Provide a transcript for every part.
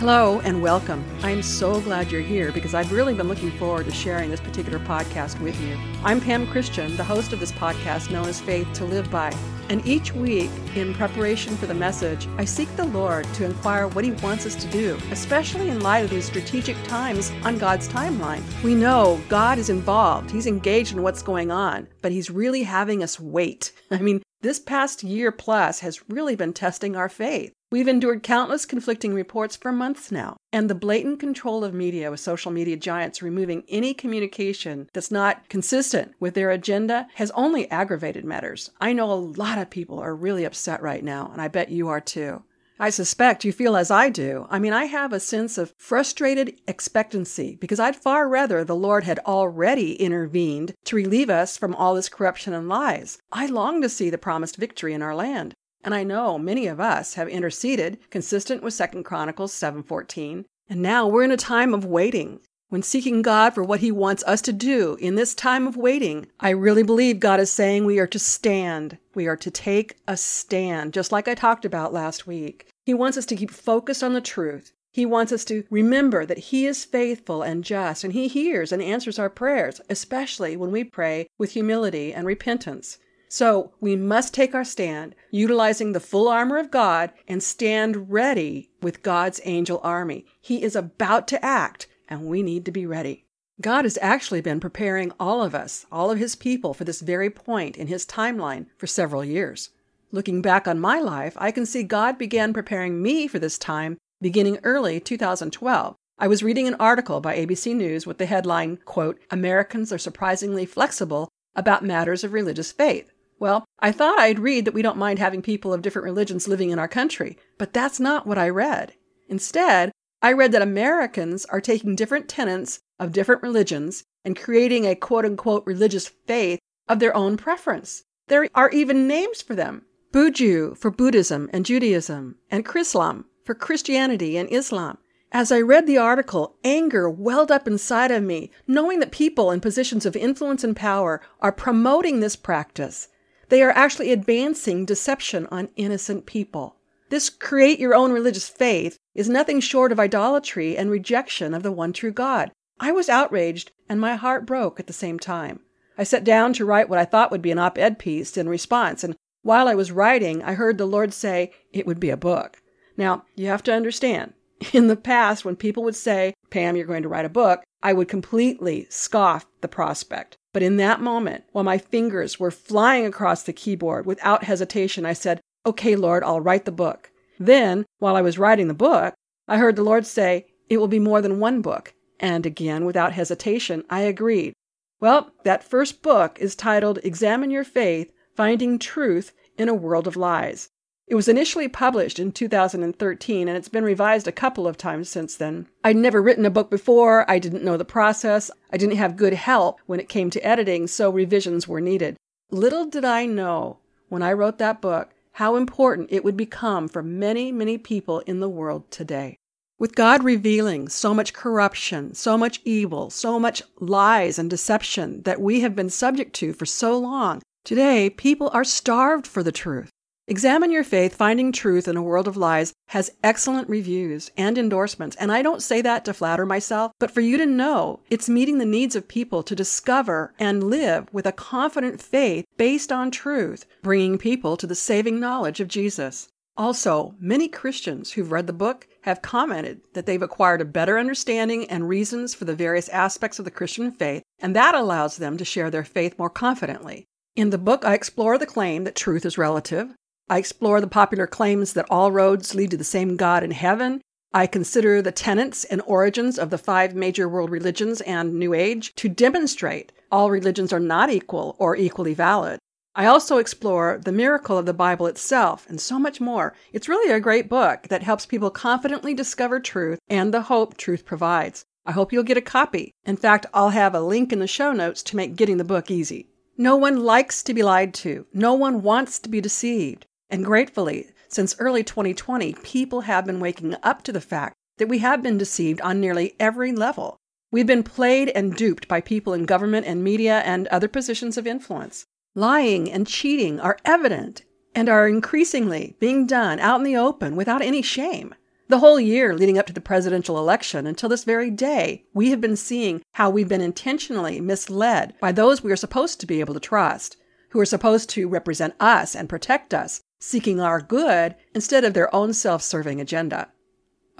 Hello and welcome. I'm so glad you're here because I've really been looking forward to sharing this particular podcast with you. I'm Pam Christian, the host of this podcast known as Faith to Live By. And each week, in preparation for the message, I seek the Lord to inquire what He wants us to do, especially in light of these strategic times on God's timeline. We know God is involved. He's engaged in what's going on, but He's really having us wait. I mean, this past year plus has really been testing our faith. We've endured countless conflicting reports for months now, and the blatant control of media with social media giants removing any communication that's not consistent with their agenda has only aggravated matters. I know a lot of people are really upset right now, and I bet you are too. I suspect you feel as I do. I mean, I have a sense of frustrated expectancy because I'd far rather the Lord had already intervened to relieve us from all this corruption and lies. I long to see the promised victory in our land. And I know many of us have interceded, consistent with 2 Chronicles 7:14. And now we're in a time of waiting. When seeking God for what He wants us to do in this time of waiting, I really believe God is saying we are to stand. We are to take a stand, just like I talked about last week. He wants us to keep focused on the truth. He wants us to remember that He is faithful and just, and He hears and answers our prayers, especially when we pray with humility and repentance. So we must take our stand, utilizing the full armor of God, and stand ready with God's angel army. He is about to act, and we need to be ready. God has actually been preparing all of us, all of His people, for this very point in His timeline for several years. Looking back on my life, I can see God began preparing me for this time beginning early 2012. I was reading an article by ABC News with the headline, quote, "Americans are surprisingly flexible about matters of religious faith." Well, I thought I'd read that we don't mind having people of different religions living in our country, but that's not what I read. Instead, I read that Americans are taking different tenets of different religions and creating a quote-unquote religious faith of their own preference. There are even names for them. Buju for Buddhism and Judaism, and Chrislam for Christianity and Islam. As I read the article, anger welled up inside of me, knowing that people in positions of influence and power are promoting this practice. They are actually advancing deception on innocent people. This create your own religious faith is nothing short of idolatry and rejection of the one true God. I was outraged and my heart broke at the same time. I sat down to write what I thought would be an op-ed piece in response, and while I was writing, I heard the Lord say it would be a book. Now, you have to understand, in the past, when people would say, "Pam, you're going to write a book," I would completely scoff the prospect. But in that moment, while my fingers were flying across the keyboard, without hesitation, I said, "Okay, Lord, I'll write the book." Then, while I was writing the book, I heard the Lord say, "It will be more than one book." And again, without hesitation, I agreed. Well, that first book is titled Examine Your Faith: Finding Truth in a World of Lies. It was initially published in 2013, and it's been revised a couple of times since then. I'd never written a book before. I didn't know the process. I didn't have good help when it came to editing, so revisions were needed. Little did I know when I wrote that book how important it would become for many, many people in the world today. With God revealing so much corruption, so much evil, so much lies and deception that we have been subject to for so long, today people are starved for the truth. Examine Your Faith: Finding Truth in a World of Lies has excellent reviews and endorsements, and I don't say that to flatter myself, but for you to know it's meeting the needs of people to discover and live with a confident faith based on truth, bringing people to the saving knowledge of Jesus. Also, many Christians who've read the book have commented that they've acquired a better understanding and reasons for the various aspects of the Christian faith, and that allows them to share their faith more confidently. In the book, I explore the claim that truth is relative. I explore the popular claims that all roads lead to the same God in heaven. I consider the tenets and origins of the 5 major world religions and New Age to demonstrate all religions are not equal or equally valid. I also explore the miracle of the Bible itself and so much more. It's really a great book that helps people confidently discover truth and the hope truth provides. I hope you'll get a copy. In fact, I'll have a link in the show notes to make getting the book easy. No one likes to be lied to. No one wants to be deceived. And gratefully, since early 2020, people have been waking up to the fact that we have been deceived on nearly every level. We've been played and duped by people in government and media and other positions of influence. Lying and cheating are evident and are increasingly being done out in the open without any shame. The whole year leading up to the presidential election until this very day, we have been seeing how we've been intentionally misled by those we are supposed to be able to trust, who are supposed to represent us and protect us, seeking our good instead of their own self-serving agenda.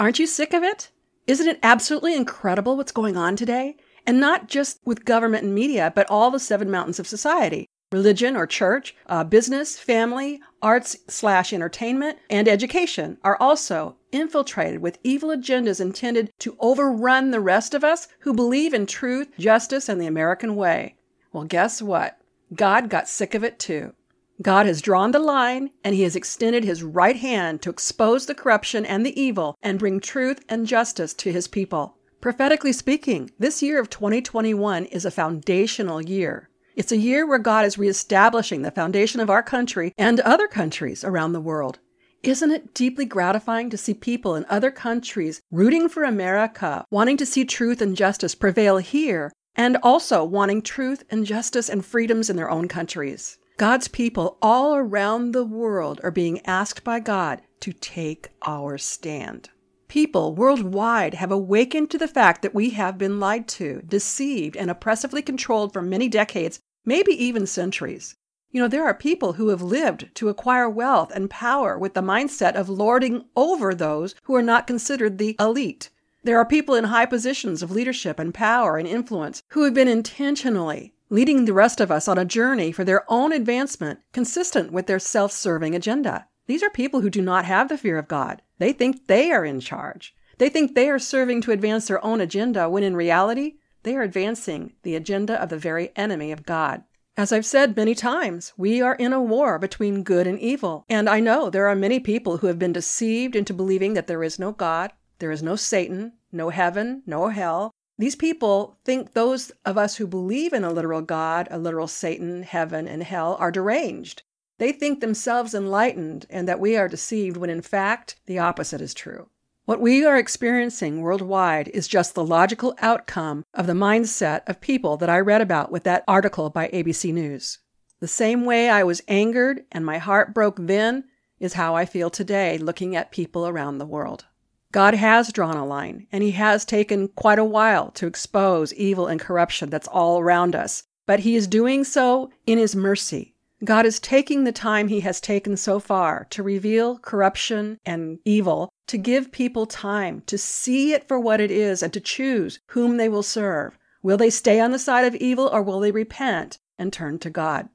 Aren't you sick of it? Isn't it absolutely incredible what's going on today? And not just with government and media, but all the seven mountains of society. Religion or church, business, family, arts/entertainment, and education are also infiltrated with evil agendas intended to overrun the rest of us who believe in truth, justice, and the American way. Well, guess what? God got sick of it too. God has drawn the line, and He has extended His right hand to expose the corruption and the evil and bring truth and justice to His people. Prophetically speaking, this year of 2021 is a foundational year. It's a year where God is reestablishing the foundation of our country and other countries around the world. Isn't it deeply gratifying to see people in other countries rooting for America, wanting to see truth and justice prevail here, and also wanting truth and justice and freedoms in their own countries? God's people all around the world are being asked by God to take our stand. People worldwide have awakened to the fact that we have been lied to, deceived, and oppressively controlled for many decades, maybe even centuries. You know, there are people who have lived to acquire wealth and power with the mindset of lording over those who are not considered the elite. There are people in high positions of leadership and power and influence who have been intentionally leading the rest of us on a journey for their own advancement, consistent with their self-serving agenda. These are people who do not have the fear of God. They think they are in charge. They think they are serving to advance their own agenda, when in reality, they are advancing the agenda of the very enemy of God. As I've said many times, we are in a war between good and evil. And I know there are many people who have been deceived into believing that there is no God, there is no Satan, no heaven, no hell. These people think those of us who believe in a literal God, a literal Satan, heaven, and hell are deranged. They think themselves enlightened and that we are deceived, when in fact, the opposite is true. What we are experiencing worldwide is just the logical outcome of the mindset of people that I read about with that article by ABC News. The same way I was angered and my heart broke then is how I feel today looking at people around the world. God has drawn a line, and He has taken quite a while to expose evil and corruption that's all around us, but He is doing so in His mercy. God is taking the time He has taken so far to reveal corruption and evil, to give people time to see it for what it is and to choose whom they will serve. Will they stay on the side of evil, or will they repent and turn to God?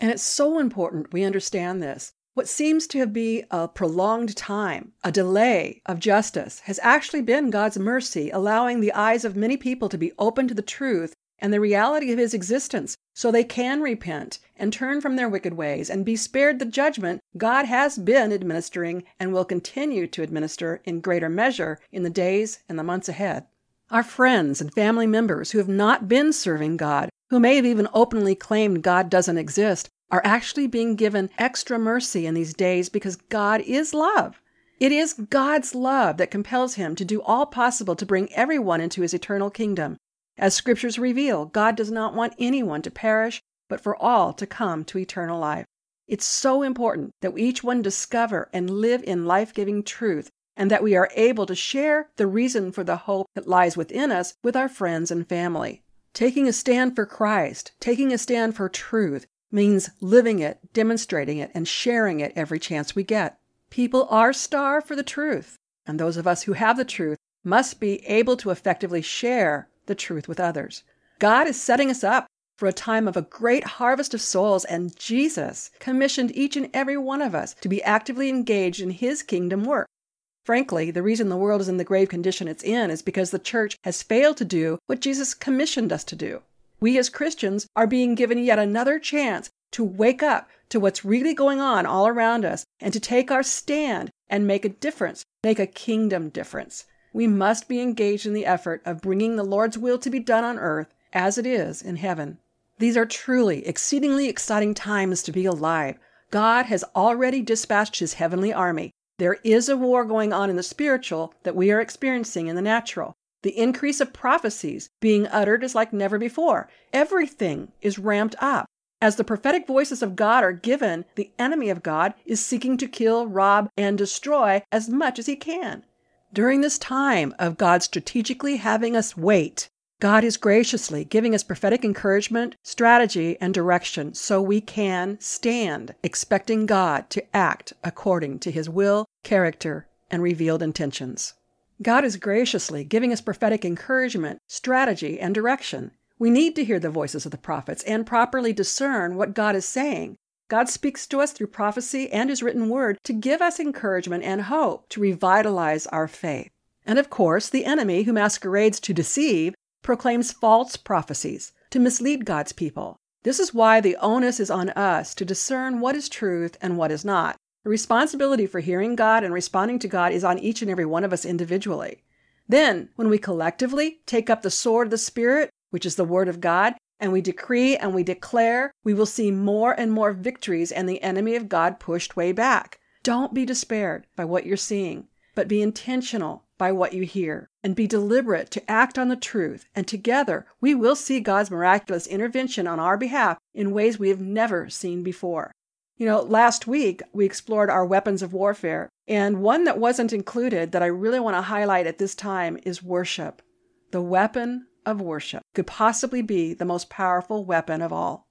And it's so important we understand this. What seems to be a prolonged time, a delay of justice, has actually been God's mercy, allowing the eyes of many people to be open to the truth and the reality of His existence, so they can repent and turn from their wicked ways and be spared the judgment God has been administering and will continue to administer in greater measure in the days and the months ahead. Our friends and family members who have not been serving God, who may have even openly claimed God doesn't exist, are actually being given extra mercy in these days, because God is love. It is God's love that compels Him to do all possible to bring everyone into His eternal kingdom. As scriptures reveal, God does not want anyone to perish, but for all to come to eternal life. It's so important that each one discover and live in life-giving truth, and that we are able to share the reason for the hope that lies within us with our friends and family. Taking a stand for Christ, taking a stand for truth, means living it, demonstrating it, and sharing it every chance we get. People are starved for the truth, and those of us who have the truth must be able to effectively share the truth with others. God is setting us up for a time of a great harvest of souls, and Jesus commissioned each and every one of us to be actively engaged in His kingdom work. Frankly, the reason the world is in the grave condition it's in is because the church has failed to do what Jesus commissioned us to do. We as Christians are being given yet another chance to wake up to what's really going on all around us and to take our stand and make a difference, make a kingdom difference. We must be engaged in the effort of bringing the Lord's will to be done on earth as it is in heaven. These are truly exceedingly exciting times to be alive. God has already dispatched His heavenly army. There is a war going on in the spiritual that we are experiencing in the natural. The increase of prophecies being uttered is like never before. Everything is ramped up. As the prophetic voices of God are given, the enemy of God is seeking to kill, rob, and destroy as much as he can. During this time of God strategically having us wait, God is graciously giving us prophetic encouragement, strategy, and direction so we can stand, expecting God to act according to His will, character, and revealed intentions. God is graciously giving us prophetic encouragement, strategy, and direction. We need to hear the voices of the prophets and properly discern what God is saying. God speaks to us through prophecy and His written word to give us encouragement and hope to revitalize our faith. And of course, the enemy, who masquerades to deceive, proclaims false prophecies to mislead God's people. This is why the onus is on us to discern what is truth and what is not. The responsibility for hearing God and responding to God is on each and every one of us individually. Then, when we collectively take up the sword of the Spirit, which is the Word of God, and we decree and we declare, we will see more and more victories and the enemy of God pushed way back. Don't be despaired by what you're seeing, but be intentional by what you hear and be deliberate to act on the truth. And together we will see God's miraculous intervention on our behalf in ways we have never seen before. You know, last week we explored our weapons of warfare, and one that wasn't included that I really want to highlight at this time is worship. The weapon of worship could possibly be the most powerful weapon of all.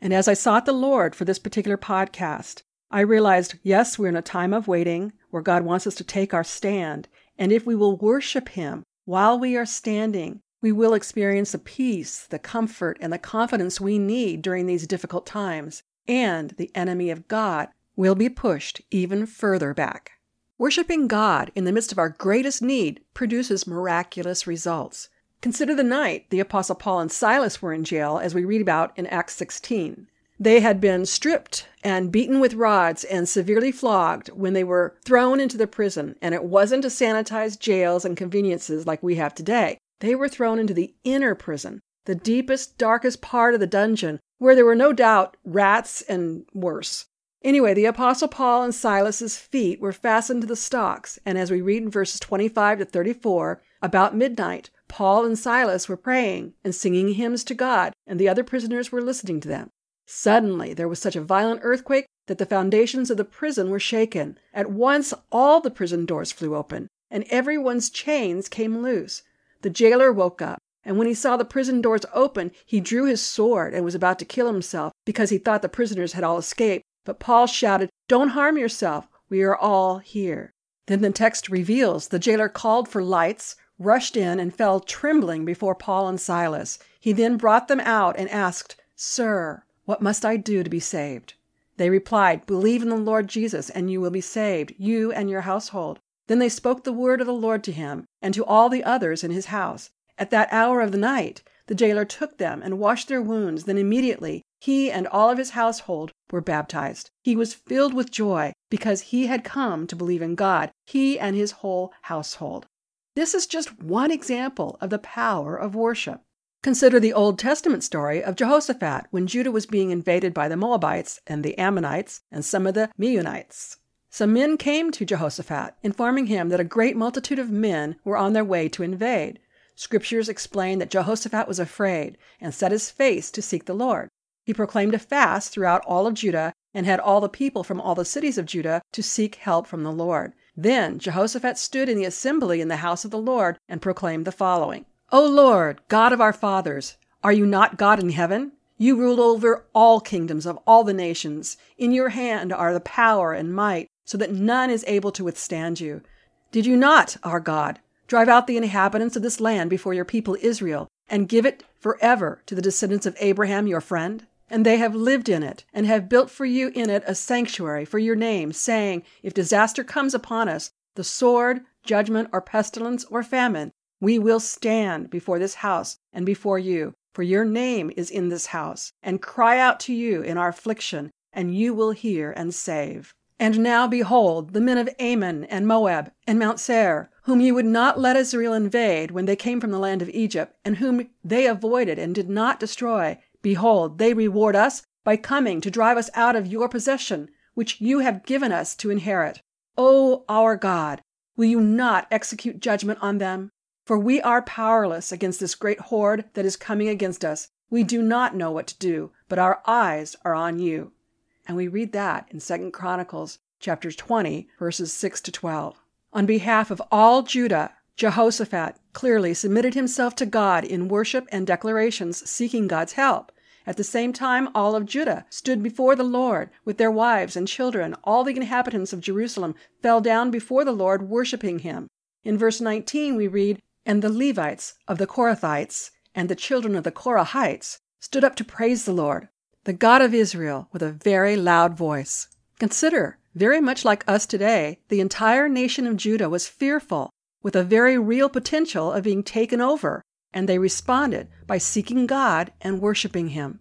And as I sought the Lord for this particular podcast, I realized, yes, we're in a time of waiting where God wants us to take our stand. And if we will worship Him while we are standing, we will experience the peace, the comfort, and the confidence we need during these difficult times. And the enemy of God will be pushed even further back. Worshiping God in the midst of our greatest need produces miraculous results. Consider the night the Apostle Paul and Silas were in jail, as we read about in Acts 16. They had been stripped and beaten with rods and severely flogged when they were thrown into the prison, and it wasn't a sanitized jails and conveniences like we have today. They were thrown into the inner prison, the deepest, darkest part of the dungeon, where there were no doubt rats and worse. Anyway, the Apostle Paul and Silas's feet were fastened to the stocks, and as we read in verses 25 to 34, about midnight, Paul and Silas were praying and singing hymns to God, and the other prisoners were listening to them. Suddenly, there was such a violent earthquake that the foundations of the prison were shaken. At once, all the prison doors flew open, and everyone's chains came loose. The jailer woke up, and when he saw the prison doors open, he drew his sword and was about to kill himself because he thought the prisoners had all escaped. But Paul shouted, "Don't harm yourself. We are all here." Then the text reveals the jailer called for lights, rushed in, and fell trembling before Paul and Silas. He then brought them out and asked, "Sir, what must I do to be saved?" They replied, "Believe in the Lord Jesus, and you will be saved, you and your household." Then they spoke the word of the Lord to him and to all the others in his house. At that hour of the night, the jailer took them and washed their wounds. Then immediately he and all of his household were baptized. He was filled with joy because he had come to believe in God, he and his whole household. This is just one example of the power of worship. Consider the Old Testament story of Jehoshaphat when Judah was being invaded by the Moabites and the Ammonites and some of the Meunites. Some men came to Jehoshaphat, informing him that a great multitude of men were on their way to invade. Scriptures explain that Jehoshaphat was afraid and set his face to seek the Lord. He proclaimed a fast throughout all of Judah and had all the people from all the cities of Judah to seek help from the Lord. Then Jehoshaphat stood in the assembly in the house of the Lord and proclaimed the following, "O Lord, God of our fathers, are you not God in heaven? You rule over all kingdoms of all the nations. In your hand are the power and might, so that none is able to withstand you. Did you not, our God, drive out the inhabitants of this land before your people Israel, and give it forever to the descendants of Abraham, your friend? And they have lived in it, and have built for you in it a sanctuary for your name, saying, if disaster comes upon us, the sword, judgment, or pestilence, or famine, we will stand before this house and before you, for your name is in this house, and cry out to you in our affliction, and you will hear and save. And now behold, the men of Ammon and Moab and Mount Seir, whom you would not let Israel invade when they came from the land of Egypt, and whom they avoided and did not destroy, behold, they reward us by coming to drive us out of your possession, which you have given us to inherit. O our God, will you not execute judgment on them? For we are powerless against this great horde that is coming against us. We do not know what to do, but our eyes are on you." And we read that in 2 Chronicles chapter 20, verses 6 to 12. On behalf of all Judah, Jehoshaphat clearly submitted himself to God in worship and declarations, seeking God's help. At the same time, all of Judah stood before the Lord with their wives and children. All the inhabitants of Jerusalem fell down before the Lord, worshiping him. In verse 19, we read, "And the Levites of the Korathites and the children of the Korahites stood up to praise the Lord, the God of Israel, with a very loud voice." Consider, very much like us today, the entire nation of Judah was fearful, with a very real potential of being taken over, and they responded by seeking God and worshiping him.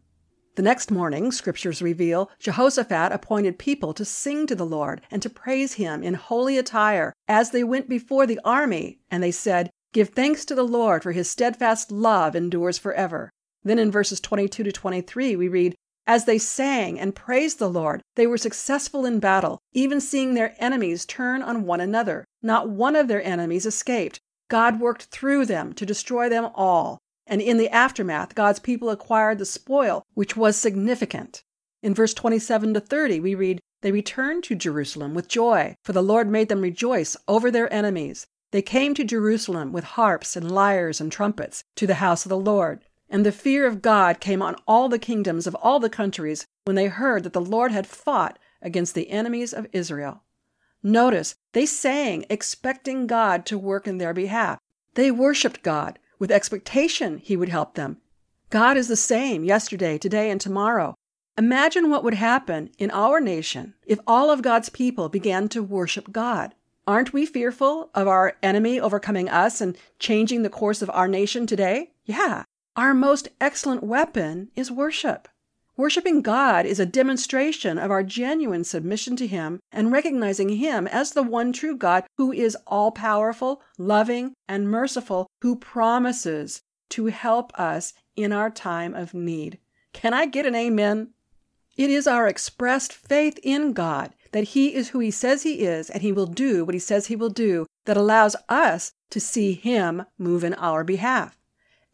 The next morning, scriptures reveal, Jehoshaphat appointed people to sing to the Lord and to praise him in holy attire as they went before the army, and they said, "Give thanks to the Lord, for his steadfast love endures forever." Then in verses 22 to 23, we read, "As they sang and praised the Lord, they were successful in battle, even seeing their enemies turn on one another. Not one of their enemies escaped. God worked through them to destroy them all, and in the aftermath, God's people acquired the spoil, which was significant." In verse 27 to 30, we read, "They returned to Jerusalem with joy, for the Lord made them rejoice over their enemies. They came to Jerusalem with harps and lyres and trumpets to the house of the Lord. And the fear of God came on all the kingdoms of all the countries when they heard that the Lord had fought against the enemies of Israel." Notice, they sang expecting God to work in their behalf. They worshiped God with expectation he would help them. God is the same yesterday, today, and tomorrow. Imagine what would happen in our nation if all of God's people began to worship God. Aren't we fearful of our enemy overcoming us and changing the course of our nation today? Yeah, our most excellent weapon is worship. Worshipping God is a demonstration of our genuine submission to him and recognizing him as the one true God who is all-powerful, loving, and merciful, who promises to help us in our time of need. Can I get an amen? It is our expressed faith in God that he is who he says he is and he will do what he says he will do that allows us to see him move in our behalf.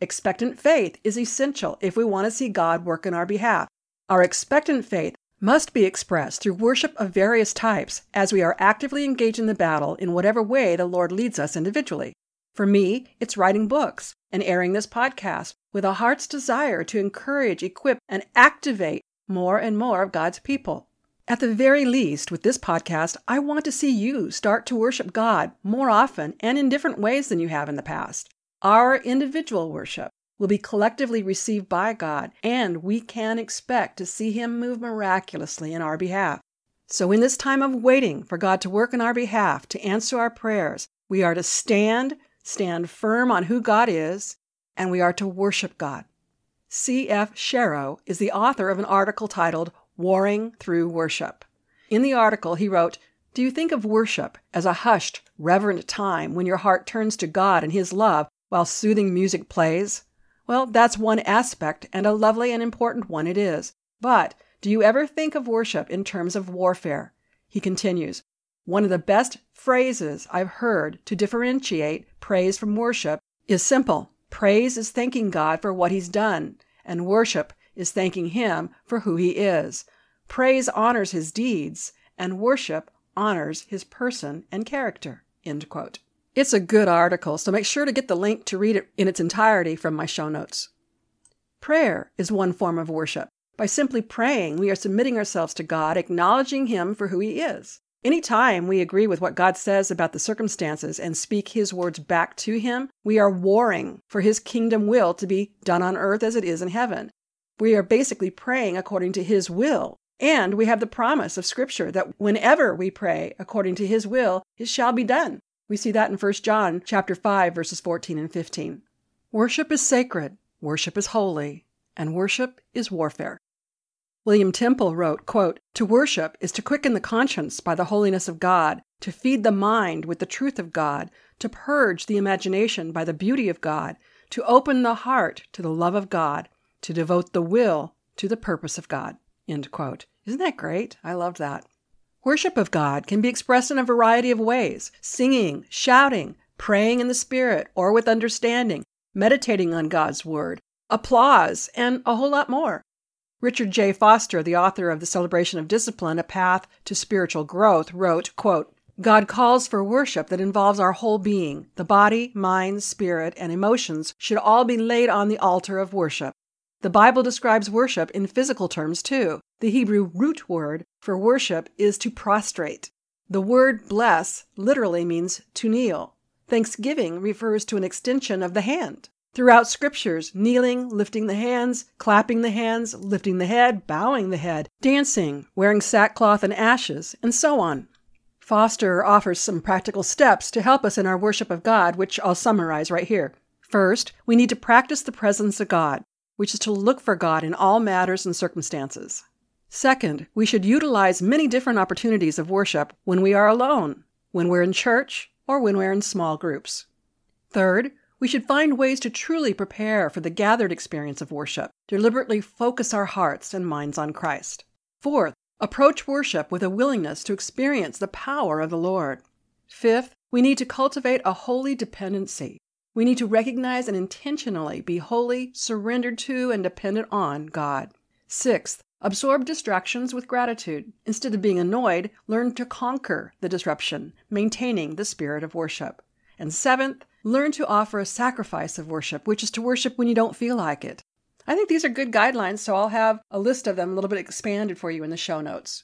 Expectant faith is essential if we want to see God work in our behalf. Our expectant faith must be expressed through worship of various types as we are actively engaged in the battle in whatever way the Lord leads us individually. For me, it's writing books and airing this podcast with a heart's desire to encourage, equip, and activate more and more of God's people. At the very least, with this podcast, I want to see you start to worship God more often and in different ways than you have in the past. Our individual worship will be collectively received by God, and we can expect to see him move miraculously in our behalf. So in this time of waiting for God to work in our behalf, to answer our prayers, we are to stand firm on who God is, and we are to worship God. C.F. Sharrow is the author of an article titled Warring Through Worship. In the article, he wrote, "Do you think of worship as a hushed, reverent time when your heart turns to God and his love while soothing music plays? Well, that's one aspect, and a lovely and important one it is. But do you ever think of worship in terms of warfare?" He continues, "One of the best phrases I've heard to differentiate praise from worship is simple. Praise is thanking God for what he's done, and worship is thanking him for who he is. Praise honors his deeds, and worship honors his person and character." End quote. It's a good article, so make sure to get the link to read it in its entirety from my show notes. Prayer is one form of worship. By simply praying, we are submitting ourselves to God, acknowledging him for who he is. Any time we agree with what God says about the circumstances and speak his words back to him, we are warring for his kingdom will to be done on earth as it is in heaven. We are basically praying according to his will. And we have the promise of Scripture that whenever we pray according to his will, it shall be done. We see that in 1 John chapter 5, verses 14 and 15. Worship is sacred, worship is holy, and worship is warfare. William Temple wrote, quote, "To worship is to quicken the conscience by the holiness of God, to feed the mind with the truth of God, to purge the imagination by the beauty of God, to open the heart to the love of God, to devote the will to the purpose of God." End quote. Isn't that great? I love that. Worship of God can be expressed in a variety of ways: singing, shouting, praying in the Spirit or with understanding, meditating on God's Word, applause, and a whole lot more. Richard J. Foster, the author of The Celebration of Discipline: A Path to Spiritual Growth, wrote, quote, God calls for worship that involves our whole being. The body, mind, spirit, and emotions should all be laid on the altar of worship. The Bible describes worship in physical terms, too. The Hebrew root word for worship is to prostrate. The word bless literally means to kneel. Thanksgiving refers to an extension of the hand. Throughout scriptures, kneeling, lifting the hands, clapping the hands, lifting the head, bowing the head, dancing, wearing sackcloth and ashes, and so on. Foster offers some practical steps to help us in our worship of God, which I'll summarize right here. First, we need to practice the presence of God, which is to look for God in all matters and circumstances. Second, we should utilize many different opportunities of worship when we are alone, when we're in church, or when we're in small groups. Third, we should find ways to truly prepare for the gathered experience of worship, deliberately focus our hearts and minds on Christ. Fourth, approach worship with a willingness to experience the power of the Lord. Fifth, we need to cultivate a holy dependency. We need to recognize and intentionally be wholly surrendered to and dependent on God. Sixth, absorb distractions with gratitude. Instead of being annoyed, learn to conquer the disruption, maintaining the spirit of worship. And seventh, learn to offer a sacrifice of worship, which is to worship when you don't feel like it. I think these are good guidelines, so I'll have a list of them a little bit expanded for you in the show notes.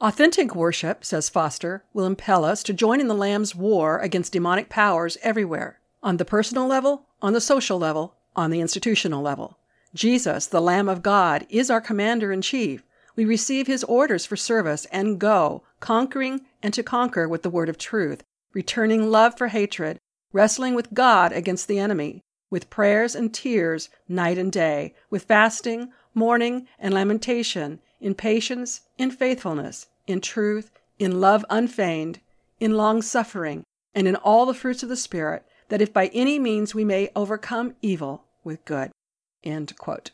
Authentic worship, says Foster, will impel us to join in the Lamb's war against demonic powers everywhere, on the personal level, on the social level, on the institutional level. Jesus, the Lamb of God, is our Commander-in-Chief. We receive his orders for service and go, conquering and to conquer with the word of truth, returning love for hatred, wrestling with God against the enemy, with prayers and tears night and day, with fasting, mourning, and lamentation, in patience, in faithfulness, in truth, in love unfeigned, in long-suffering, and in all the fruits of the Spirit, that if by any means we may overcome evil with good." End quote.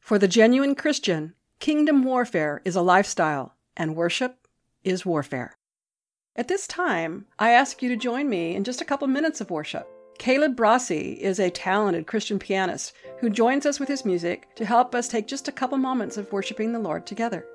For the genuine Christian, kingdom warfare is a lifestyle, and worship is warfare. At this time, I ask you to join me in just a couple minutes of worship. Caleb Brassi is a talented Christian pianist who joins us with his music to help us take just a couple moments of worshiping the Lord together.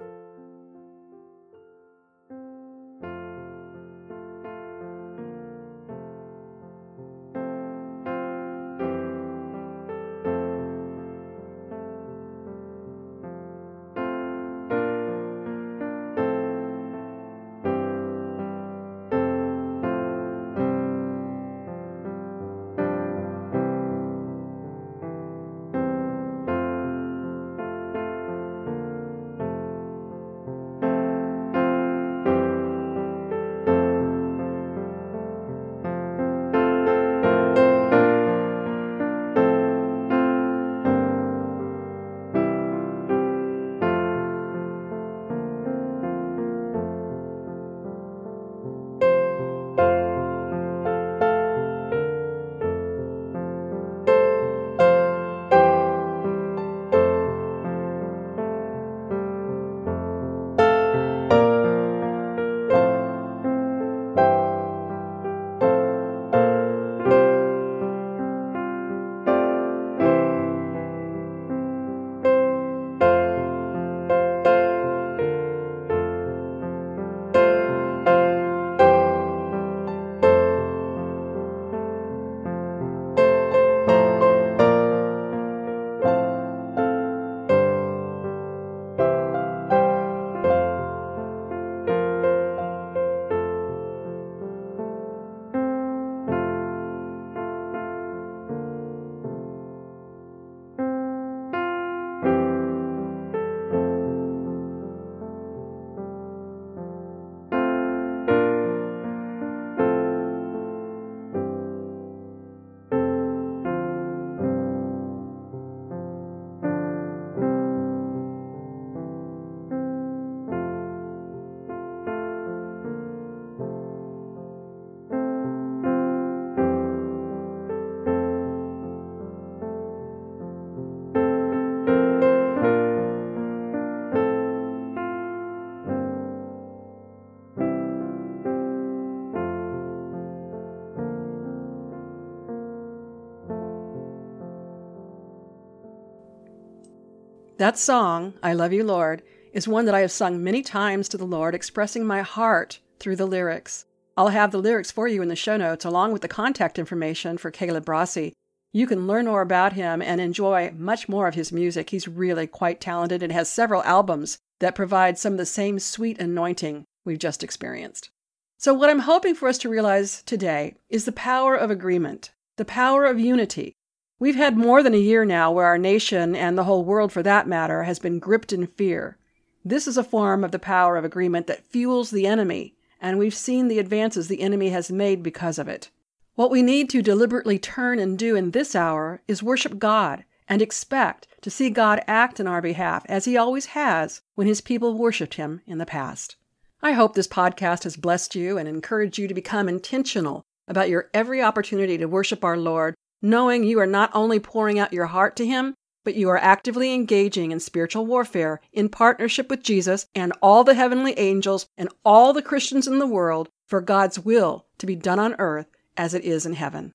That song, I Love You, Lord, is one that I have sung many times to the Lord, expressing my heart through the lyrics. I'll have the lyrics for you in the show notes, along with the contact information for Caleb Brassi. You can learn more about him and enjoy much more of his music. He's really quite talented and has several albums that provide some of the same sweet anointing we've just experienced. So what I'm hoping for us to realize today is the power of agreement, the power of unity. We've had more than a year now where our nation, and the whole world for that matter, has been gripped in fear. This is a form of the power of agreement that fuels the enemy, and we've seen the advances the enemy has made because of it. What we need to deliberately turn and do in this hour is worship God and expect to see God act in our behalf, as he always has when his people worshiped him in the past. I hope this podcast has blessed you and encouraged you to become intentional about your every opportunity to worship our Lord, knowing you are not only pouring out your heart to him, but you are actively engaging in spiritual warfare in partnership with Jesus and all the heavenly angels and all the Christians in the world for God's will to be done on earth as it is in heaven.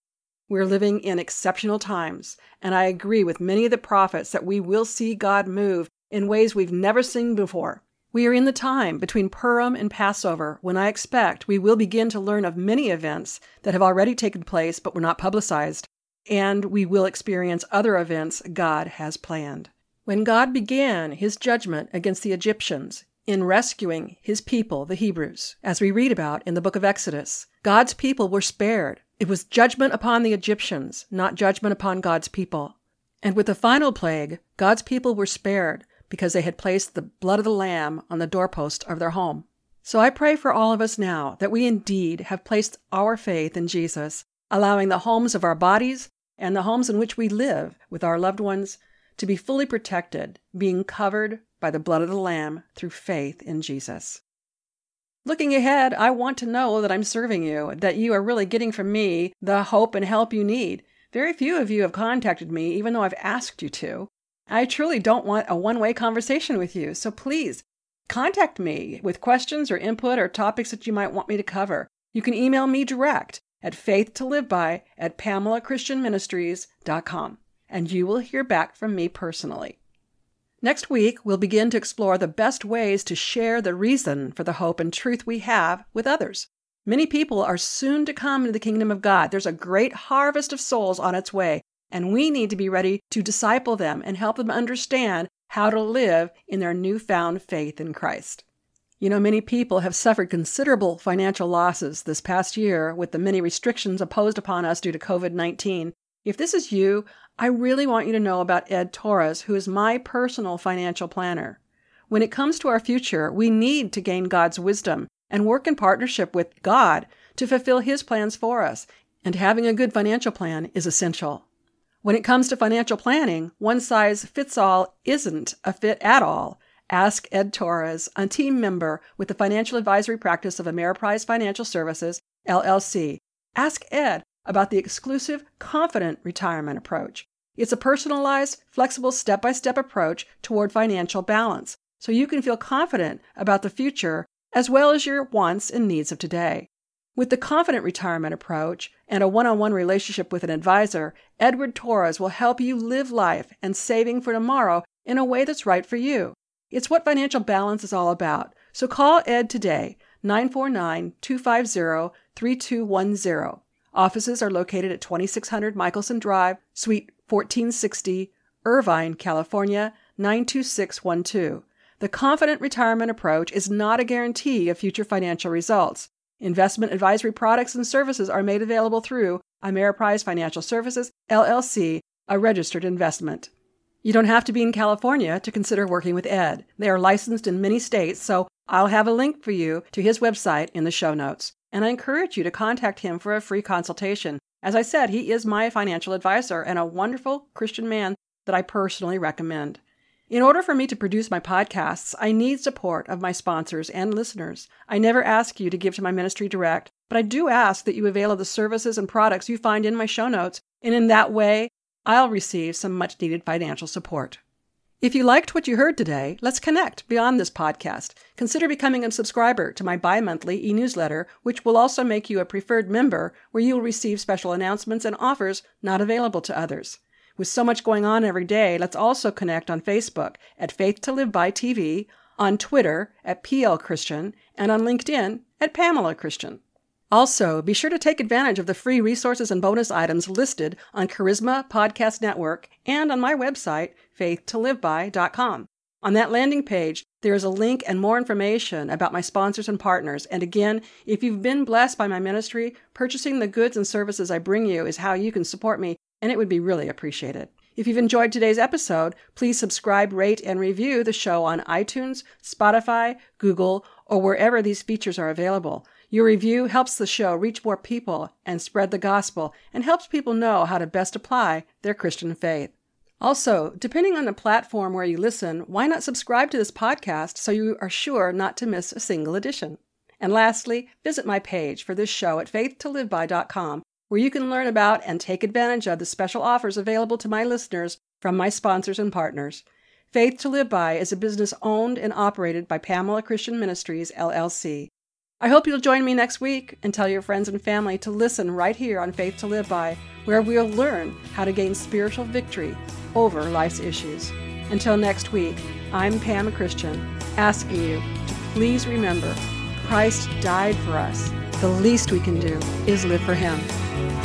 We're living in exceptional times, and I agree with many of the prophets that we will see God move in ways we've never seen before. We are in the time between Purim and Passover when I expect we will begin to learn of many events that have already taken place but were not publicized, and we will experience other events God has planned. When God began his judgment against the Egyptians in rescuing his people, the Hebrews, as we read about in the book of Exodus, God's people were spared. It was judgment upon the Egyptians, not judgment upon God's people. And with the final plague, God's people were spared, because they had placed the blood of the Lamb on the doorpost of their home. So I pray for all of us now that we indeed have placed our faith in Jesus, allowing the homes of our bodies and the homes in which we live with our loved ones to be fully protected, being covered by the blood of the Lamb through faith in Jesus. Looking ahead, I want to know that I'm serving you, that you are really getting from me the hope and help you need. Very few of you have contacted me, even though I've asked you to. I truly don't want a one-way conversation with you, so please contact me with questions or input or topics that you might want me to cover. You can email me direct at faithtoliveby@pamelachristianministries.com, and you will hear back from me personally. Next week, we'll begin to explore the best ways to share the reason for the hope and truth we have with others. Many people are soon to come into the kingdom of God. There's a great harvest of souls on its way, and we need to be ready to disciple them and help them understand how to live in their newfound faith in Christ. You know, many people have suffered considerable financial losses this past year with the many restrictions imposed upon us due to COVID-19. If this is you, I really want you to know about Ed Torres, who is my personal financial planner. When it comes to our future, we need to gain God's wisdom and work in partnership with God to fulfill his plans for us. And having a good financial plan is essential. When it comes to financial planning, one size fits all isn't a fit at all. Ask Ed Torres, a team member with the financial advisory practice of Ameriprise Financial Services, LLC. Ask Ed about the exclusive Confident Retirement Approach. It's a personalized, flexible, step-by-step approach toward financial balance, so you can feel confident about the future as well as your wants and needs of today. With the Confident Retirement Approach and a one-on-one relationship with an advisor, Edward Torres will help you live life and saving for tomorrow in a way that's right for you. It's what financial balance is all about. So call Ed today, 949-250-3210. Offices are located at 2600 Michelson Drive, Suite 1460, Irvine, California, 92612. The Confident Retirement Approach is not a guarantee of future financial results. Investment advisory products and services are made available through Ameriprise Financial Services, LLC, a registered investment. You don't have to be in California to consider working with Ed. They are licensed in many states, so I'll have a link for you to his website in the show notes. And I encourage you to contact him for a free consultation. As I said, he is my financial advisor and a wonderful Christian man that I personally recommend. In order for me to produce my podcasts, I need support of my sponsors and listeners. I never ask you to give to my ministry direct, but I do ask that you avail of the services and products you find in my show notes, and in that way, I'll receive some much-needed financial support. If you liked what you heard today, let's connect beyond this podcast. Consider becoming a subscriber to my bi-monthly e-newsletter, which will also make you a preferred member, where you'll receive special announcements and offers not available to others. With so much going on every day, let's also connect on Facebook at Faith to Live By TV, on Twitter at PL Christian, and on LinkedIn at Pamela Christian. Also, be sure to take advantage of the free resources and bonus items listed on Charisma Podcast Network and on my website, faithtoliveby.com. On that landing page, there is a link and more information about my sponsors and partners. And again, if you've been blessed by my ministry, purchasing the goods and services I bring you is how you can support me, and it would be really appreciated. If you've enjoyed today's episode, please subscribe, rate, and review the show on iTunes, Spotify, Google, or wherever these features are available. Your review helps the show reach more people and spread the gospel, and helps people know how to best apply their Christian faith. Also, depending on the platform where you listen, why not subscribe to this podcast so you are sure not to miss a single edition? And lastly, visit my page for this show at faithtoliveby.com, where you can learn about and take advantage of the special offers available to my listeners from my sponsors and partners. Faith to Live By is a business owned and operated by Pamela Christian Ministries, LLC. I hope you'll join me next week and tell your friends and family to listen right here on Faith to Live By, where we'll learn how to gain spiritual victory over life's issues. Until next week, I'm Pam Christian, asking you to please remember, Christ died for us. The least we can do is live for Him.